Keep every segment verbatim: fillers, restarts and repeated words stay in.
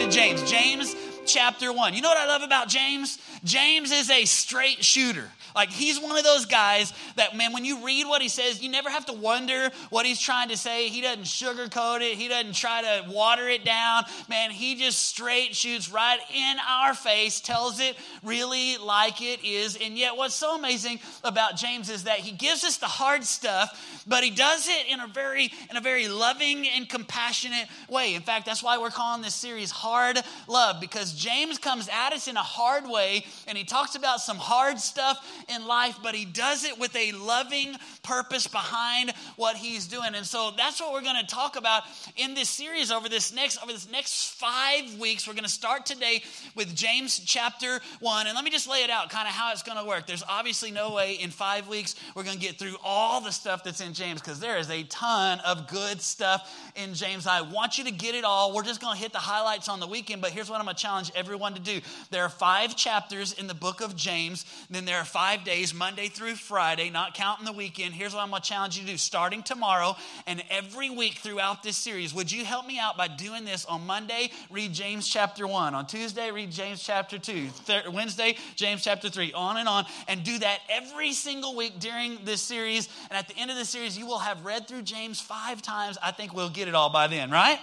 into James. James chapter one. You know what I love about James? James is a straight shooter. Like, he's one of those guys that, man, when you read what he says, you never have to wonder what he's trying to say. He doesn't sugarcoat it. He doesn't try to water it down. Man, he just straight shoots right in our face, tells it really like it is. And yet what's so amazing about James is that he gives us the hard stuff, but he does it in a very, in a very loving and compassionate way. In fact, that's why we're calling this series Hard Love, because James comes at us in a hard way, and he talks about some hard stuff in life, but he does it with a loving purpose behind what he's doing. And so that's what we're going to talk about in this series over this next over this next five weeks. We're going to start today with James chapter one, and let me just lay it out kind of how it's going to work. There's obviously no way in five weeks we're going to get through all the stuff that's in James, because there is a ton of good stuff in James. I want you to get it all. We're just going to hit the highlights on the weekend, but here's what I'm going to challenge everyone to do. There are five chapters in the book of James, then there are five days, Monday through Friday, not counting the weekend. Here's what I'm going to challenge you to do. Starting tomorrow and every week throughout this series, would you help me out by doing this? On Monday, read James chapter one. On Tuesday, read James chapter two. Th- Wednesday, James chapter three. On and on. And do that every single week during this series. And at the end of the series, you will have read through James five times. I think we'll get it all by then, right?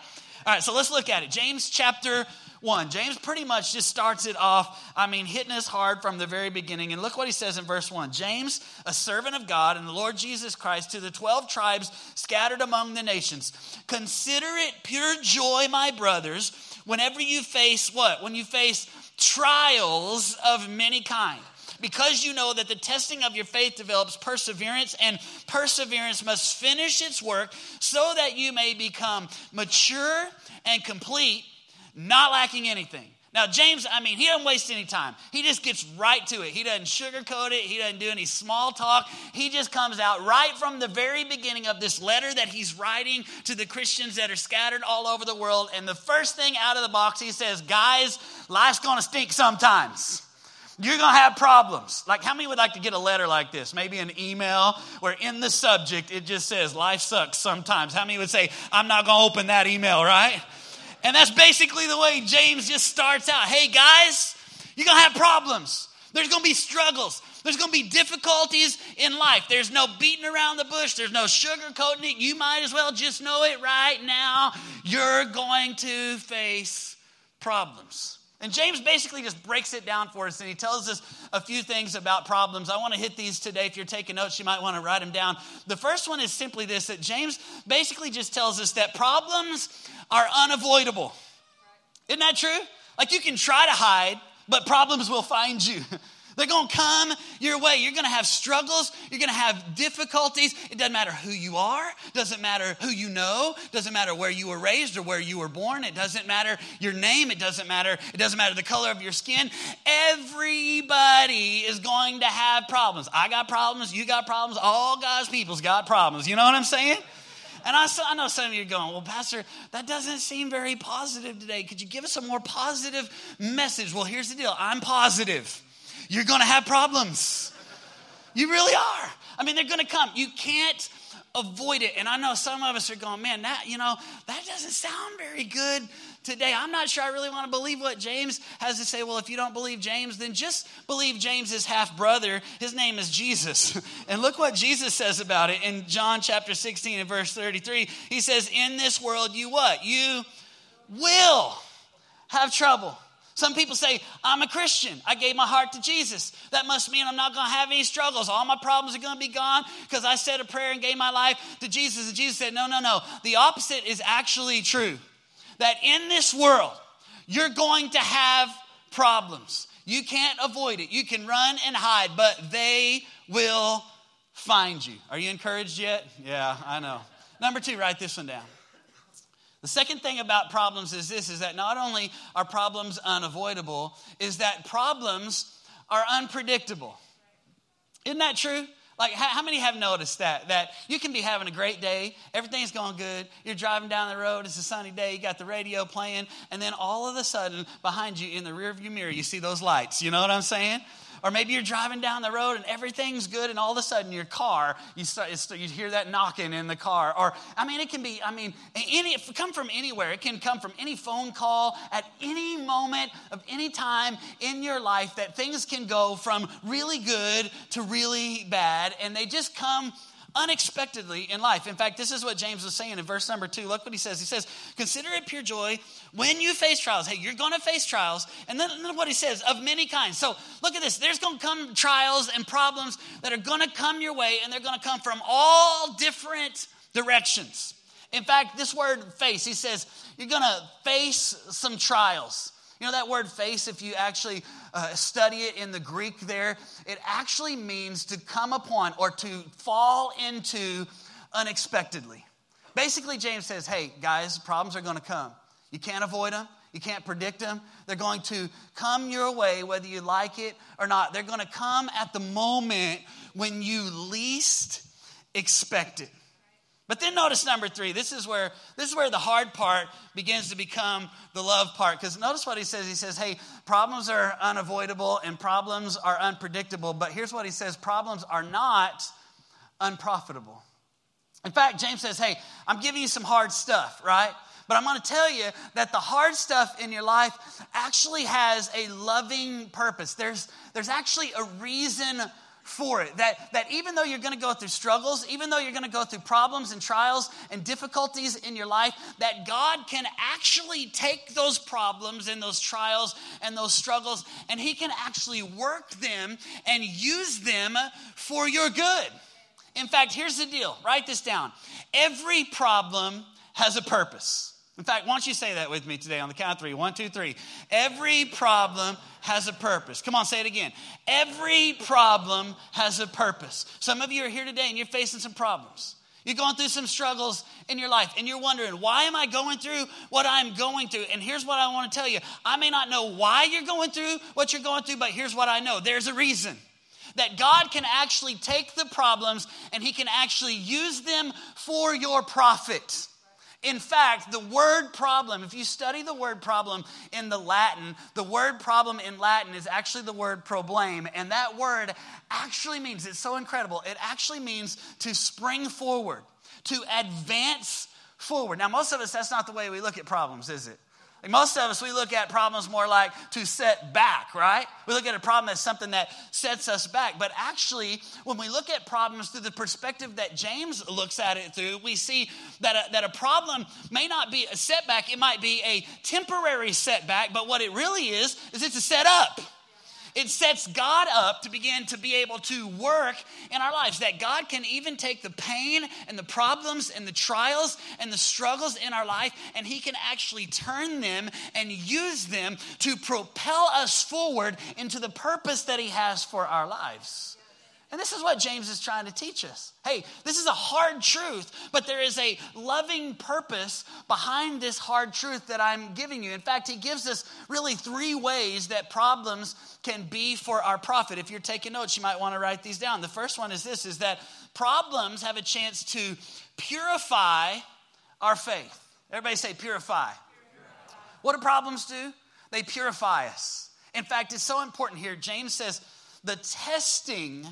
All right, so let's look at it. James chapter one. James pretty much just starts it off, I mean, hitting us hard from the very beginning. And look what he says in verse one. James, a servant of God and the Lord Jesus Christ, to the twelve tribes scattered among the nations. Consider it pure joy, my brothers, whenever you face what? When you face trials of many kinds. Because you know that the testing of your faith develops perseverance, and perseverance must finish its work so that you may become mature and complete, not lacking anything. Now, James, I mean, he doesn't waste any time. He just gets right to it. He doesn't sugarcoat it. He doesn't do any small talk. He just comes out right from the very beginning of this letter that he's writing to the Christians that are scattered all over the world. And the first thing out of the box, he says, guys, life's going to stink sometimes. You're going to have problems. Like, how many would like to get a letter like this? Maybe an email where in the subject it just says, life sucks sometimes. How many would say, I'm not going to open that email, right? And that's basically the way James just starts out. Hey, guys, you're going to have problems. There's going to be struggles. There's going to be difficulties in life. There's no beating around the bush. There's no sugarcoating it. You might as well just know it right now. You're going to face problems. And James basically just breaks it down for us, and he tells us a few things about problems. I want to hit these today. If you're taking notes, you might want to write them down. The first one is simply this, that James basically just tells us that problems are unavoidable. Isn't that true? Like, you can try to hide, but problems will find you. They're going to come your way. You're going to have struggles. You're going to have difficulties. It doesn't matter who you are. Doesn't matter who you know. Doesn't matter where you were raised or where you were born. It doesn't matter your name. It doesn't matter. It doesn't matter the color of your skin. Everybody is going to have problems. I got problems. You got problems. All God's people's got problems. You know what I'm saying? And I, saw, I know some of you are going, well, Pastor, that doesn't seem very positive today. Could you give us a more positive message? Well, here's the deal. I'm positive. You're going to have problems. You really are. I mean, they're going to come. You can't avoid it. And I know some of us are going, man, that, you know, that doesn't sound very good today. I'm not sure I really want to believe what James has to say. Well, if you don't believe James, then just believe James's half brother. His name is Jesus. And look what Jesus says about it in John chapter sixteen and verse thirty-three. He says, in this world, you what? You will have trouble. Some people say, I'm a Christian. I gave my heart to Jesus. That must mean I'm not going to have any struggles. All my problems are going to be gone because I said a prayer and gave my life to Jesus. And Jesus said, no, no, no. The opposite is actually true. That in this world, you're going to have problems. You can't avoid it. You can run and hide, but they will find you. Are you encouraged yet? Yeah, I know. Number two, write this one down. The second thing about problems is this, is that not only are problems unavoidable, is that problems are unpredictable. Isn't that true? Like, how many have noticed that? That you can be having a great day, everything's going good, you're driving down the road, it's a sunny day, you got the radio playing, and then all of a sudden, behind you in the rearview mirror, you see those lights, you know what I'm saying? Or maybe you're driving down the road and everything's good, and all of a sudden your car, you start, you hear that knocking in the car. Or, I mean, it can be, I mean, any, it come from anywhere. It can come from any phone call at any moment of any time in your life, that things can go from really good to really bad, and they just come unexpectedly in life. In fact, this is what James was saying in verse number two. Look what he says. He says, consider it pure joy when you face trials. Hey, you're going to face trials. And then look what he says, of many kinds. So look at this. There's going to come trials and problems that are going to come your way, and they're going to come from all different directions. In fact, this word face, he says, you're going to face some trials. You know that word face, if you actually uh, study it in the Greek there, it actually means to come upon or to fall into unexpectedly. Basically, James says, hey, guys, problems are going to come. You can't avoid them. You can't predict them. They're going to come your way, whether you like it or not. They're going to come at the moment when you least expect it. But then notice number three. This is where this is where the hard part begins to become the love part. Because notice what he says. He says, hey, problems are unavoidable and problems are unpredictable. But here's what he says. Problems are not unprofitable. In fact, James says, hey, I'm giving you some hard stuff, right? But I'm going to tell you that the hard stuff in your life actually has a loving purpose. There's, there's actually a reason for it, that, that even though you're going to go through struggles, even though you're going to go through problems and trials and difficulties in your life, that God can actually take those problems and those trials and those struggles, and he can actually work them and use them for your good. In fact, here's the deal. Write this down. Every problem has a purpose. In fact, why don't you say that with me today on the count of three? One, two, three. Every problem has a purpose. Come on, say it again. Every problem has a purpose. Some of you are here today and you're facing some problems. You're going through some struggles in your life, and you're wondering, why am I going through what I'm going through? And here's what I want to tell you. I may not know why you're going through what you're going through, but here's what I know. There's a reason. That God can actually take the problems and he can actually use them for your profit. In fact, the word problem, if you study the word problem in the Latin, the word problem in Latin is actually the word probleme. And that word actually means, it's so incredible, it actually means to spring forward, to advance forward. Now, most of us, that's not the way we look at problems, is it? Like most of us, we look at problems more like to set back, right? We look at a problem as something that sets us back. But actually, when we look at problems through the perspective that James looks at it through, we see that a, that a problem may not be a setback. It might be a temporary setback. But what it really is, is it's a setup. It sets God up to begin to be able to work in our lives, that God can even take the pain and the problems and the trials and the struggles in our life, and he can actually turn them and use them to propel us forward into the purpose that he has for our lives. And this is what James is trying to teach us. Hey, this is a hard truth, but there is a loving purpose behind this hard truth that I'm giving you. In fact, he gives us really three ways that problems can be for our profit. If you're taking notes, you might want to write these down. The first one is this, is that problems have a chance to purify our faith. Everybody say purify. Purify. What do problems do? They purify us. In fact, it's so important here. James says the testing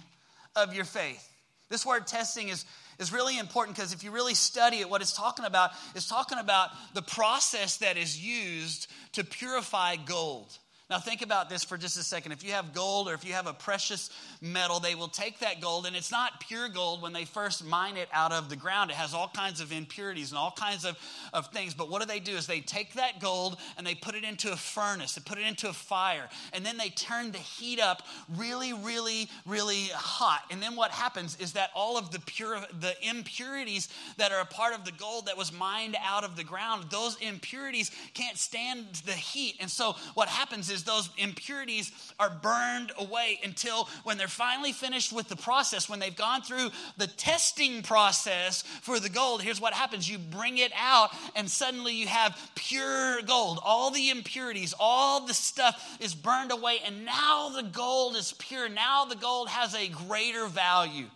of your faith. This word testing is, is really important, because if you really study it, what it's talking about is talking about the process that is used to purify gold. Now think about this for just a second. If you have gold, or if you have a precious metal, they will take that gold, and it's not pure gold when they first mine it out of the ground. It has all kinds of impurities and all kinds of, of things. But what do they do is they take that gold and they put it into a furnace. They put it into a fire. And then they turn the heat up really, really, really hot. And then what happens is that all of the pure, the impurities that are a part of the gold that was mined out of the ground, those impurities can't stand the heat. And so what happens is those impurities are burned away until when they're finally finished with the process, when they've gone through the testing process for the gold, here's what happens. You bring it out and suddenly you have pure gold. All the impurities, all the stuff is burned away, and now the gold is pure. Now the gold has a greater value.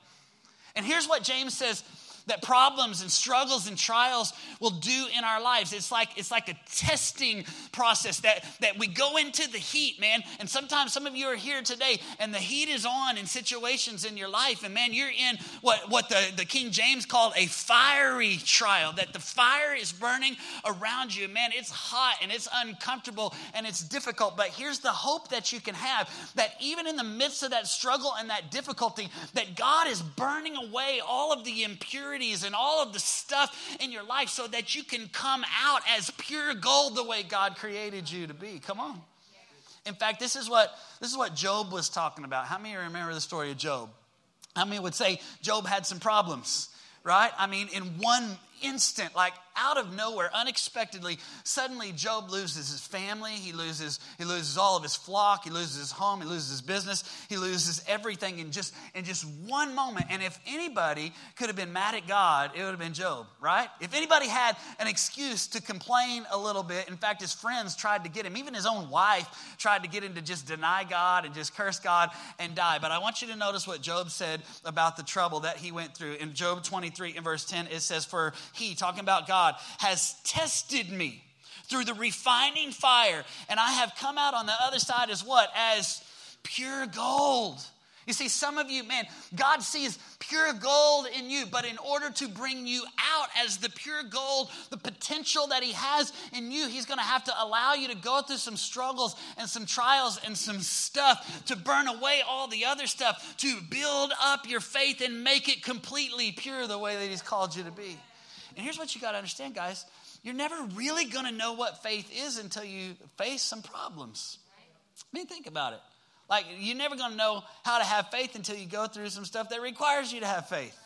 And here's what James says. that problems and struggles and trials will do in our lives. It's like it's like a testing process that, that we go into the heat, man. And sometimes some of you are here today and the heat is on in situations in your life. And man, you're in what, what the, the King James called a fiery trial, that the fire is burning around you. Man, it's hot and it's uncomfortable and it's difficult. But here's the hope that you can have, that even in the midst of that struggle and that difficulty, that God is burning away all of the impurities and all of the stuff in your life so that you can come out as pure gold the way God created you to be. Come on. In fact, this is what this is what Job was talking about. How many remember the story of Job? How many would say Job had some problems, right? I mean, in one instant, like out of nowhere, unexpectedly, suddenly Job loses his family, he loses he loses all of his flock, he loses his home, he loses his business, he loses everything in just in just one moment. And if anybody could have been mad at God, it would have been Job, right? If anybody had an excuse to complain a little bit, in fact, his friends tried to get him, even his own wife tried to get him to just deny God and just curse God and die. But I want you to notice what Job said about the trouble that he went through. In Job twenty-three and verse ten, it says, for he, talking about God, has tested me through the refining fire, and I have come out on the other side as what? As pure gold. You see, some of you, man, God sees pure gold in you, but in order to bring you out as the pure gold, the potential that he has in you, he's going to have to allow you to go through some struggles and some trials and some stuff to burn away all the other stuff, to build up your faith and make it completely pure the way that he's called you to be. And here's what you got to understand, guys. You're never really going to know what faith is until you face some problems. I mean, think about it. Like, you're never going to know how to have faith until you go through some stuff that requires you to have faith.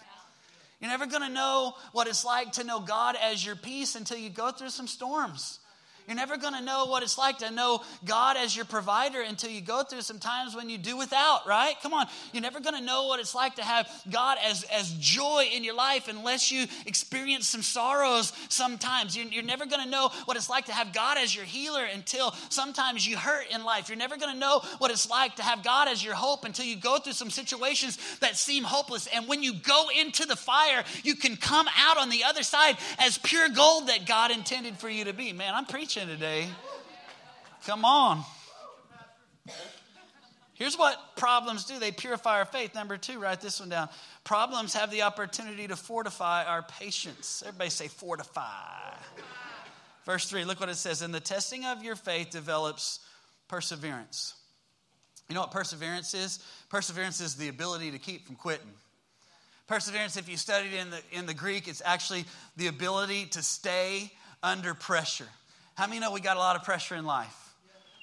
You're never going to know what it's like to know God as your peace until you go through some storms. You're never going to know what it's like to know God as your provider until you go through some times when you do without, right? Come on. You're never going to know what it's like to have God as, as joy in your life unless you experience some sorrows sometimes. You're, you're never going to know what it's like to have God as your healer until sometimes you hurt in life. You're never going to know what it's like to have God as your hope until you go through some situations that seem hopeless. And when you go into the fire, you can come out on the other side as pure gold that God intended for you to be. Man, I'm preaching today. Come on. Here's what problems do. They purify our faith. Number two, write this one down. Problems have the opportunity to fortify our patience. Everybody say fortify. Verse three, look what it says. And the testing of your faith develops perseverance. You know what perseverance is? Perseverance is the ability to keep from quitting. Perseverance, if you studied in the in the Greek, it's actually the ability to stay under pressure. How many know we got a lot of pressure in life?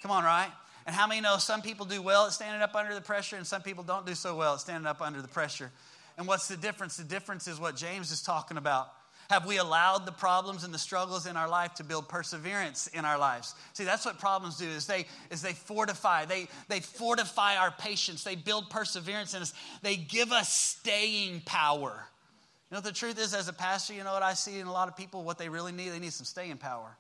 Come on, right? And how many know some people do well at standing up under the pressure and some people don't do so well at standing up under the pressure? And what's the difference? The difference is what James is talking about. Have we allowed the problems and the struggles in our life to build perseverance in our lives? See, that's what problems do, is they is they fortify. They, they fortify our patience. They build perseverance in us. They give us staying power. You know, the truth is, as a pastor, you know what I see in a lot of people, what they really need? They need some staying power.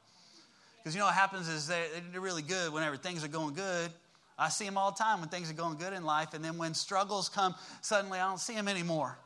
Because you know what happens is they're, they're really good whenever things are going good. I see them all the time when things are going good in life. And then when struggles come, suddenly I don't see them anymore.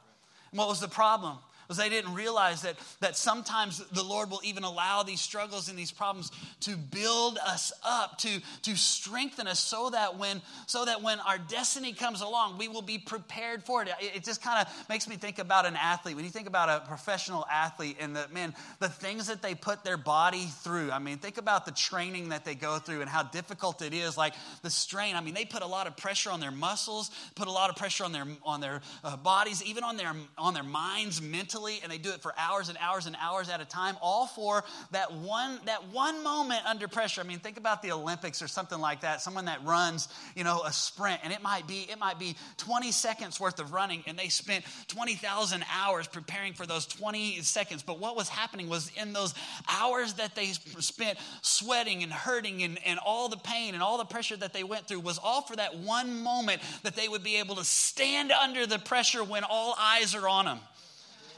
And what was the problem? Was they didn't realize that, that sometimes the Lord will even allow these struggles and these problems to build us up, to, to strengthen us so that when so that when our destiny comes along, we will be prepared for it. It, it just kind of makes me think about an athlete. When you think about a professional athlete and the man, the things that they put their body through. I mean, think about the training that they go through and how difficult it is, like the strain. I mean, they put a lot of pressure on their muscles, put a lot of pressure on their on their uh, bodies, even on their on their minds mentally. And they do it for hours and hours and hours at a time, all for that one that one moment under pressure. I mean, think about the Olympics or something like that. Someone that runs, you know, a sprint, and it might be it might be twenty seconds worth of running, and they spent twenty thousand hours preparing for those twenty seconds. But what was happening was in those hours that they spent sweating and hurting and, and all the pain and all the pressure that they went through was all for that one moment that they would be able to stand under the pressure when all eyes are on them.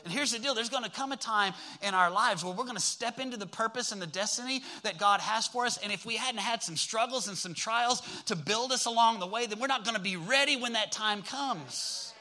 And here's the deal. There's going to come a time in our lives where we're going to step into the purpose and the destiny that God has for us. And if we hadn't had some struggles and some trials to build us along the way, then we're not going to be ready when that time comes.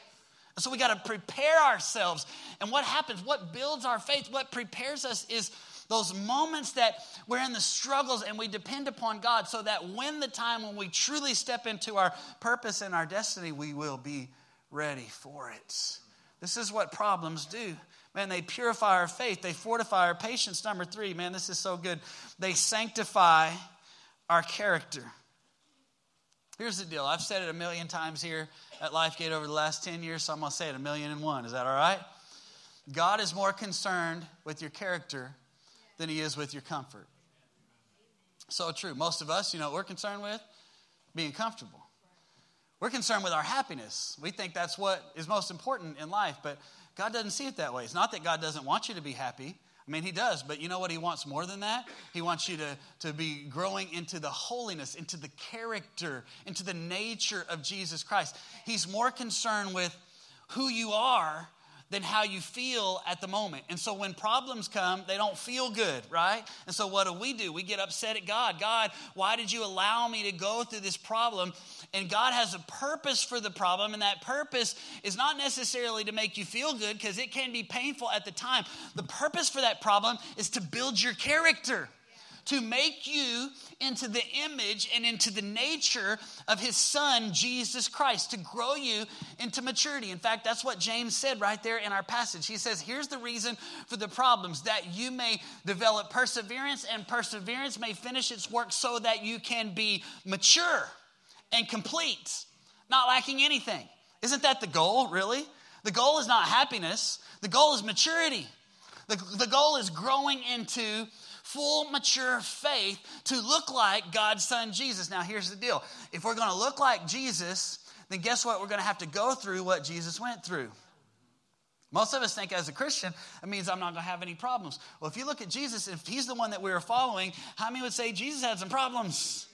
And so we got to prepare ourselves. And what happens, what builds our faith, what prepares us is those moments that we're in the struggles and we depend upon God so that when the time when we truly step into our purpose and our destiny, we will be ready for it. This is what problems do. Man, they purify our faith. They fortify our patience. Number three, man, this is so good. They sanctify our character. Here's the deal. I've said it a million times here at LifeGate over the last ten years, so I'm going to say it a million and one. Is that all right? God is more concerned with your character than he is with your comfort. So true. Most of us, you know what we're concerned with? Being comfortable. We're concerned with our happiness. We think that's what is most important in life, but God doesn't see it that way. It's not that God doesn't want you to be happy. I mean, he does, but you know what he wants more than that? He wants you to, to be growing into the holiness, into the character, into the nature of Jesus Christ. He's more concerned with who you are than how you feel at the moment. And so when problems come, they don't feel good, right? And so what do we do? We get upset at God. God, why did you allow me to go through this problem? And God has a purpose for the problem, and that purpose is not necessarily to make you feel good because it can be painful at the time. The purpose for that problem is to build your character, to make you into the image and into the nature of his son, Jesus Christ, to grow you into maturity. In fact, that's what James said right there in our passage. He says, here's the reason for the problems, that you may develop perseverance, and perseverance may finish its work so that you can be mature and complete, not lacking anything. Isn't that the goal, really? The goal is not happiness. The goal is maturity. The, the goal is growing into full, mature faith to look like God's son, Jesus. Now, here's the deal. If we're going to look like Jesus, then guess what? We're going to have to go through what Jesus went through. Most of us think as a Christian, it means I'm not going to have any problems. Well, if you look at Jesus, if he's the one that we were following, how many would say Jesus had some problems?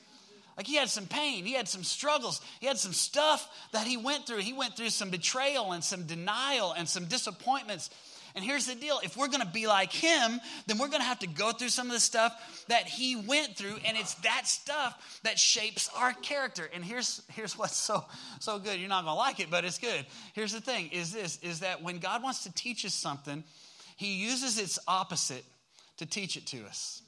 Like he had some pain, he had some struggles, he had some stuff that he went through. He went through some betrayal and some denial and some disappointments. And here's the deal. If we're going to be like him, then we're going to have to go through some of the stuff that he went through. And it's that stuff that shapes our character. And here's, here's what's so, so good. You're not going to like it, but it's good. Here's the thing is this, is that when God wants to teach us something, he uses its opposite to teach it to us.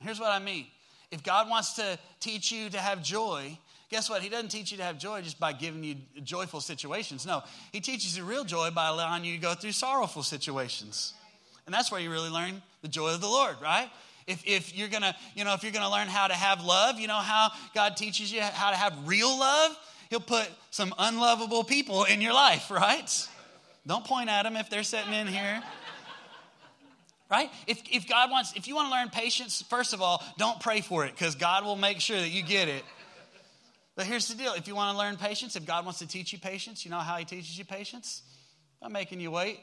Here's what I mean. If God wants to teach you to have joy, guess what? He doesn't teach you to have joy just by giving you joyful situations. No, he teaches you real joy by allowing you to go through sorrowful situations. And that's where you really learn the joy of the Lord, right? If if you're going to, you know, if you're going to learn how to have love, you know how God teaches you how to have real love? He'll put some unlovable people in your life, right? Don't point at them if they're sitting in here. Right? If if God wants, if you want to learn patience, first of all, don't pray for it because God will make sure that you get it. But here's the deal. If you want to learn patience, if God wants to teach you patience, you know how he teaches you patience? By making you wait.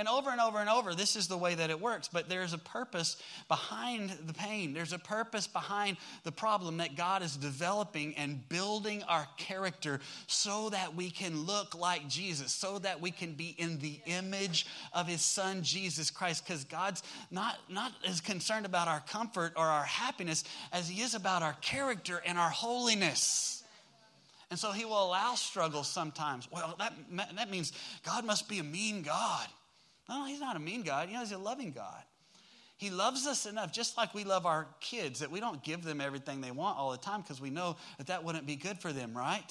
And over and over and over, this is the way that it works. But there's a purpose behind the pain. There's a purpose behind the problem that God is developing and building our character so that we can look like Jesus, so that we can be in the image of his son, Jesus Christ. Because God's not, not as concerned about our comfort or our happiness as he is about our character and our holiness. And so he will allow struggles sometimes. Well, that, that means God must be a mean God. No, he's not a mean God. You know, he's a loving God. He loves us enough, just like we love our kids, that we don't give them everything they want all the time because we know that that wouldn't be good for them, right?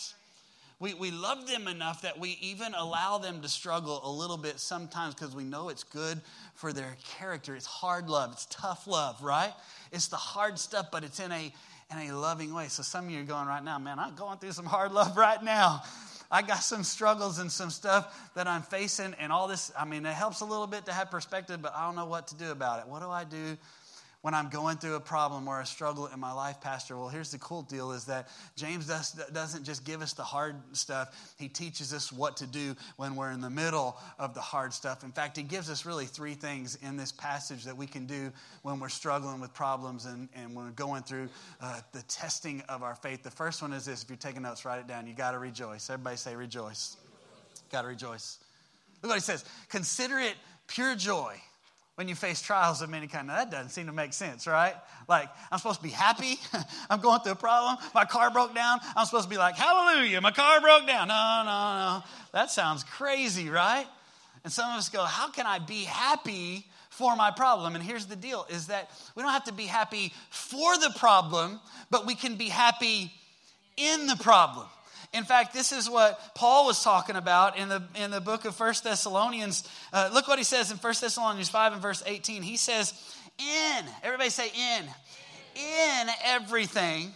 We we love them enough that we even allow them to struggle a little bit sometimes because we know it's good for their character. It's hard love. It's tough love, right? It's the hard stuff, but it's in a in a loving way. So some of you are going right now, man, I'm going through some hard love right now. I got some struggles and some stuff that I'm facing and all this. I mean, it helps a little bit to have perspective, but I don't know what to do about it. What do I do when I'm going through a problem or a struggle in my life, Pastor? Well, here's the cool deal is that James does, doesn't just give us the hard stuff. He teaches us what to do when we're in the middle of the hard stuff. In fact, he gives us really three things in this passage that we can do when we're struggling with problems and, and when we're going through uh, the testing of our faith. The first one is this. If you're taking notes, write it down. You got to rejoice. Everybody say rejoice. Got to rejoice. Look what he says. Consider it pure joy when you face trials of many kinds. Now, that doesn't seem to make sense, right? Like, I'm supposed to be happy. I'm going through a problem. My car broke down. I'm supposed to be like, hallelujah, my car broke down. No, no, no. That sounds crazy, right? And some of us go, how can I be happy for my problem? And here's the deal, is that we don't have to be happy for the problem, but we can be happy in the problem. In fact, this is what Paul was talking about in the in the book of First Thessalonians. Uh, look what he says in First Thessalonians five and verse eighteen. He says, in, everybody say in, in everything,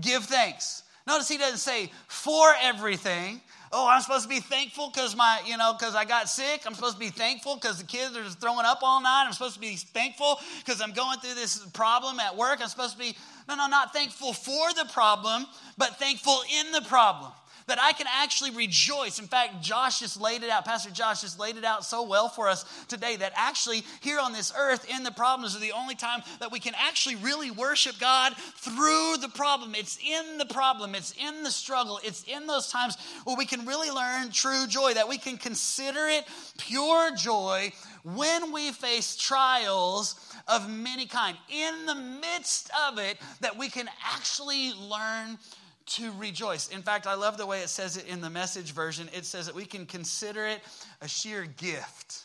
give thanks. Notice he doesn't say for everything. Oh, I'm supposed to be thankful because my, you know, because I got sick. I'm supposed to be thankful because the kids are throwing up all night. I'm supposed to be thankful because I'm going through this problem at work. I'm supposed to be, no, no, not thankful for the problem, but thankful in the problem. That I can actually rejoice. In fact, Josh just laid it out. Pastor Josh just laid it out so well for us today that actually here on this earth in the problems are the only time that we can actually really worship God through the problem. It's in the problem. It's in the struggle. It's in those times where we can really learn true joy, that we can consider it pure joy when we face trials of many kind. In the midst of it, that we can actually learn to rejoice. In fact, I love the way it says it in the Message version. It says that we can consider it a sheer gift.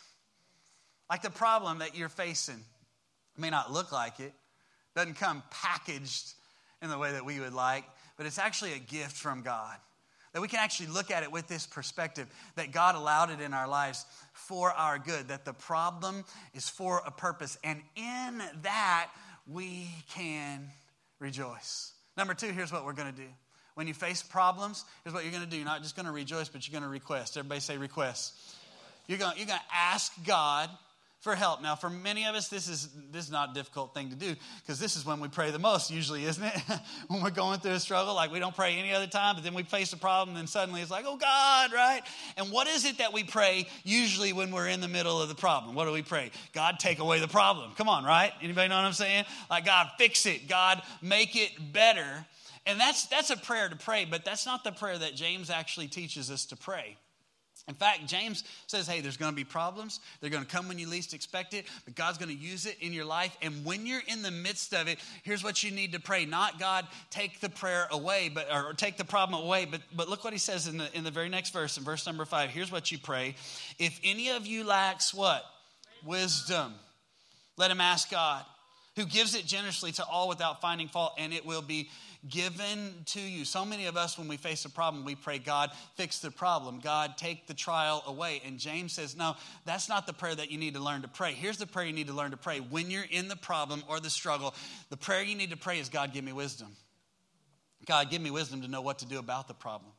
Like the problem that you're facing may not look like it, doesn't come packaged in the way that we would like, but it's actually a gift from God. That we can actually look at it with this perspective that God allowed it in our lives for our good, that the problem is for a purpose, and in that we can rejoice. Number two, here's what we're going to do. When you face problems, here's what you're going to do. You're not just going to rejoice, but you're going to request. Everybody say request. You're going, you're going to ask God for help. Now, for many of us, this is this is not a difficult thing to do because this is when we pray the most usually, isn't it? When we're going through a struggle, like we don't pray any other time, but then we face a problem, and then suddenly it's like, oh, God, right? And what is it that we pray usually when we're in the middle of the problem? What do we pray? God, take away the problem. Come on, right? Anybody know what I'm saying? Like, God, fix it. God, make it better. And that's that's a prayer to pray, but that's not the prayer that James actually teaches us to pray. In fact, James says, hey, there's going to be problems. They're going to come when you least expect it, but God's going to use it in your life. And when you're in the midst of it, here's what you need to pray. Not God, take the prayer away, but or take the problem away. But but look what he says in the in the very next verse, in verse number five. Here's what you pray. If any of you lacks what? Wisdom. Let him ask God, who gives it generously to all without finding fault, and it will be given to you. So many of us, when we face a problem, we pray, God, fix the problem. God, take the trial away. And James says, no, that's not the prayer that you need to learn to pray. Here's the prayer you need to learn to pray. When you're in the problem or the struggle, the prayer you need to pray is, God, give me wisdom. God, give me wisdom to know what to do about the problem.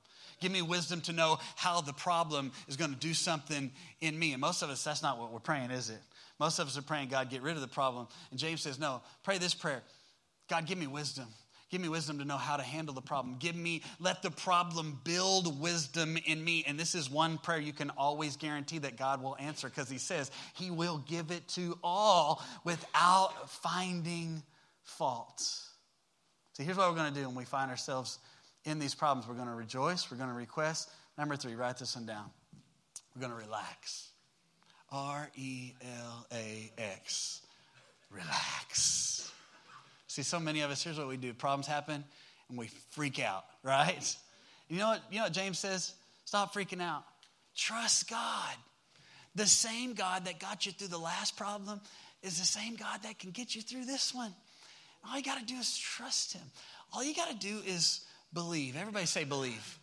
Give me wisdom to know how the problem is going to do something in me. And most of us, that's not what we're praying, is it? Most of us are praying, God, get rid of the problem. And James says, no, pray this prayer. God, give me wisdom. Give me wisdom to know how to handle the problem. Give me, let the problem build wisdom in me. And this is one prayer you can always guarantee that God will answer because he says he will give it to all without finding fault. See, here's what we're going to do when we find ourselves in these problems. We're going to rejoice. We're going to request. Number three, write this one down. We're going to relax. R E L A X, relax. See, so many of us, here's what we do. Problems happen, and we freak out, right? You know what, you know what James says? Stop freaking out. Trust God. The same God that got you through the last problem is the same God that can get you through this one. All you got to do is trust him. All you got to do is believe. Everybody say believe.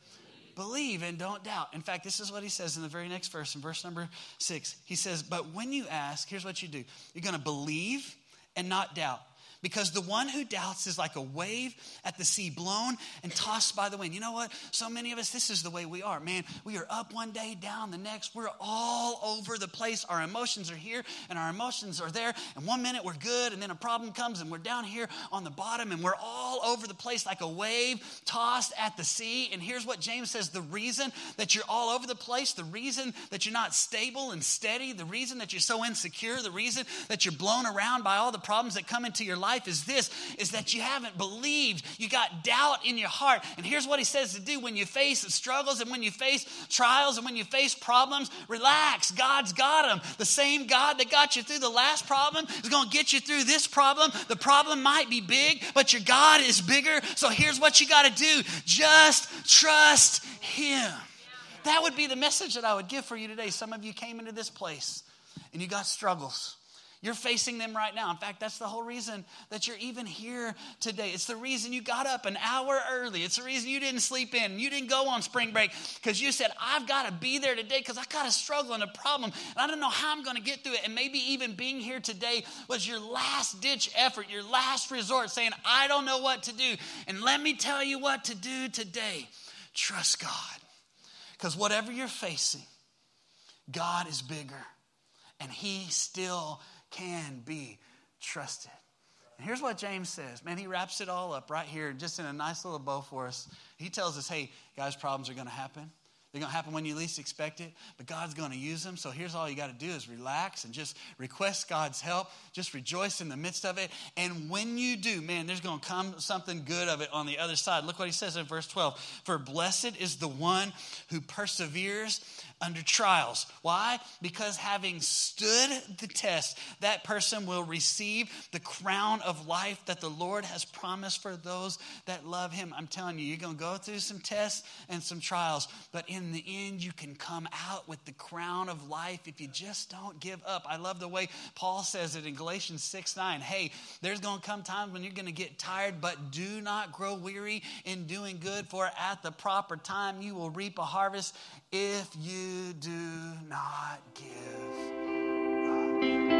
Believe and don't doubt. In fact, this is what he says in the very next verse, in verse number six. He says, but when you ask, here's what you do. You're going to believe and not doubt. Because the one who doubts is like a wave at the sea, blown and tossed by the wind. You know what? So many of us, this is the way we are. Man, we are up one day, down the next. We're all over the place. Our emotions are here and our emotions are there. And one minute we're good and then a problem comes and we're down here on the bottom and we're all over the place like a wave tossed at the sea. And here's what James says. The reason that you're all over the place, the reason that you're not stable and steady, the reason that you're so insecure, the reason that you're blown around by all the problems that come into your life life is this, is that you haven't believed. You got doubt in your heart. And here's what he says to do when you face struggles and when you face trials and when you face problems, relax. God's got them. The same God that got you through the last problem is going to get you through this problem. The problem might be big, but your God is bigger. So here's what you got to do. Just trust him. That would be the message that I would give for you today. Some of you came into this place and you got struggles. You're facing them right now. In fact, that's the whole reason that you're even here today. It's the reason you got up an hour early. It's the reason you didn't sleep in. You didn't go on spring break because you said, I've got to be there today because I got a struggle and a problem. And I don't know how I'm going to get through it. And maybe even being here today was your last ditch effort, your last resort, saying, I don't know what to do. And let me tell you what to do today. Trust God. Because whatever you're facing, God is bigger. And he still can be trusted. And here's what James says. Man, he wraps it all up right here just in a nice little bow for us. He tells us, hey, guys, problems are going to happen. They're going to happen when you least expect it, but God's going to use them. So here's all you got to do is relax and just request God's help. Just rejoice in the midst of it. And when you do, man, there's going to come something good of it on the other side. Look what he says in verse twelve. For blessed is the one who perseveres under trials. Why? Because having stood the test, that person will receive the crown of life that the Lord has promised for those that love him. I'm telling you, you're going to go through some tests and some trials, but in the end, you can come out with the crown of life if you just don't give up. I love the way Paul says it in Galatians six nine. Hey, there's going to come times when you're going to get tired, but do not grow weary in doing good, for at the proper time, you will reap a harvest if you do not give up.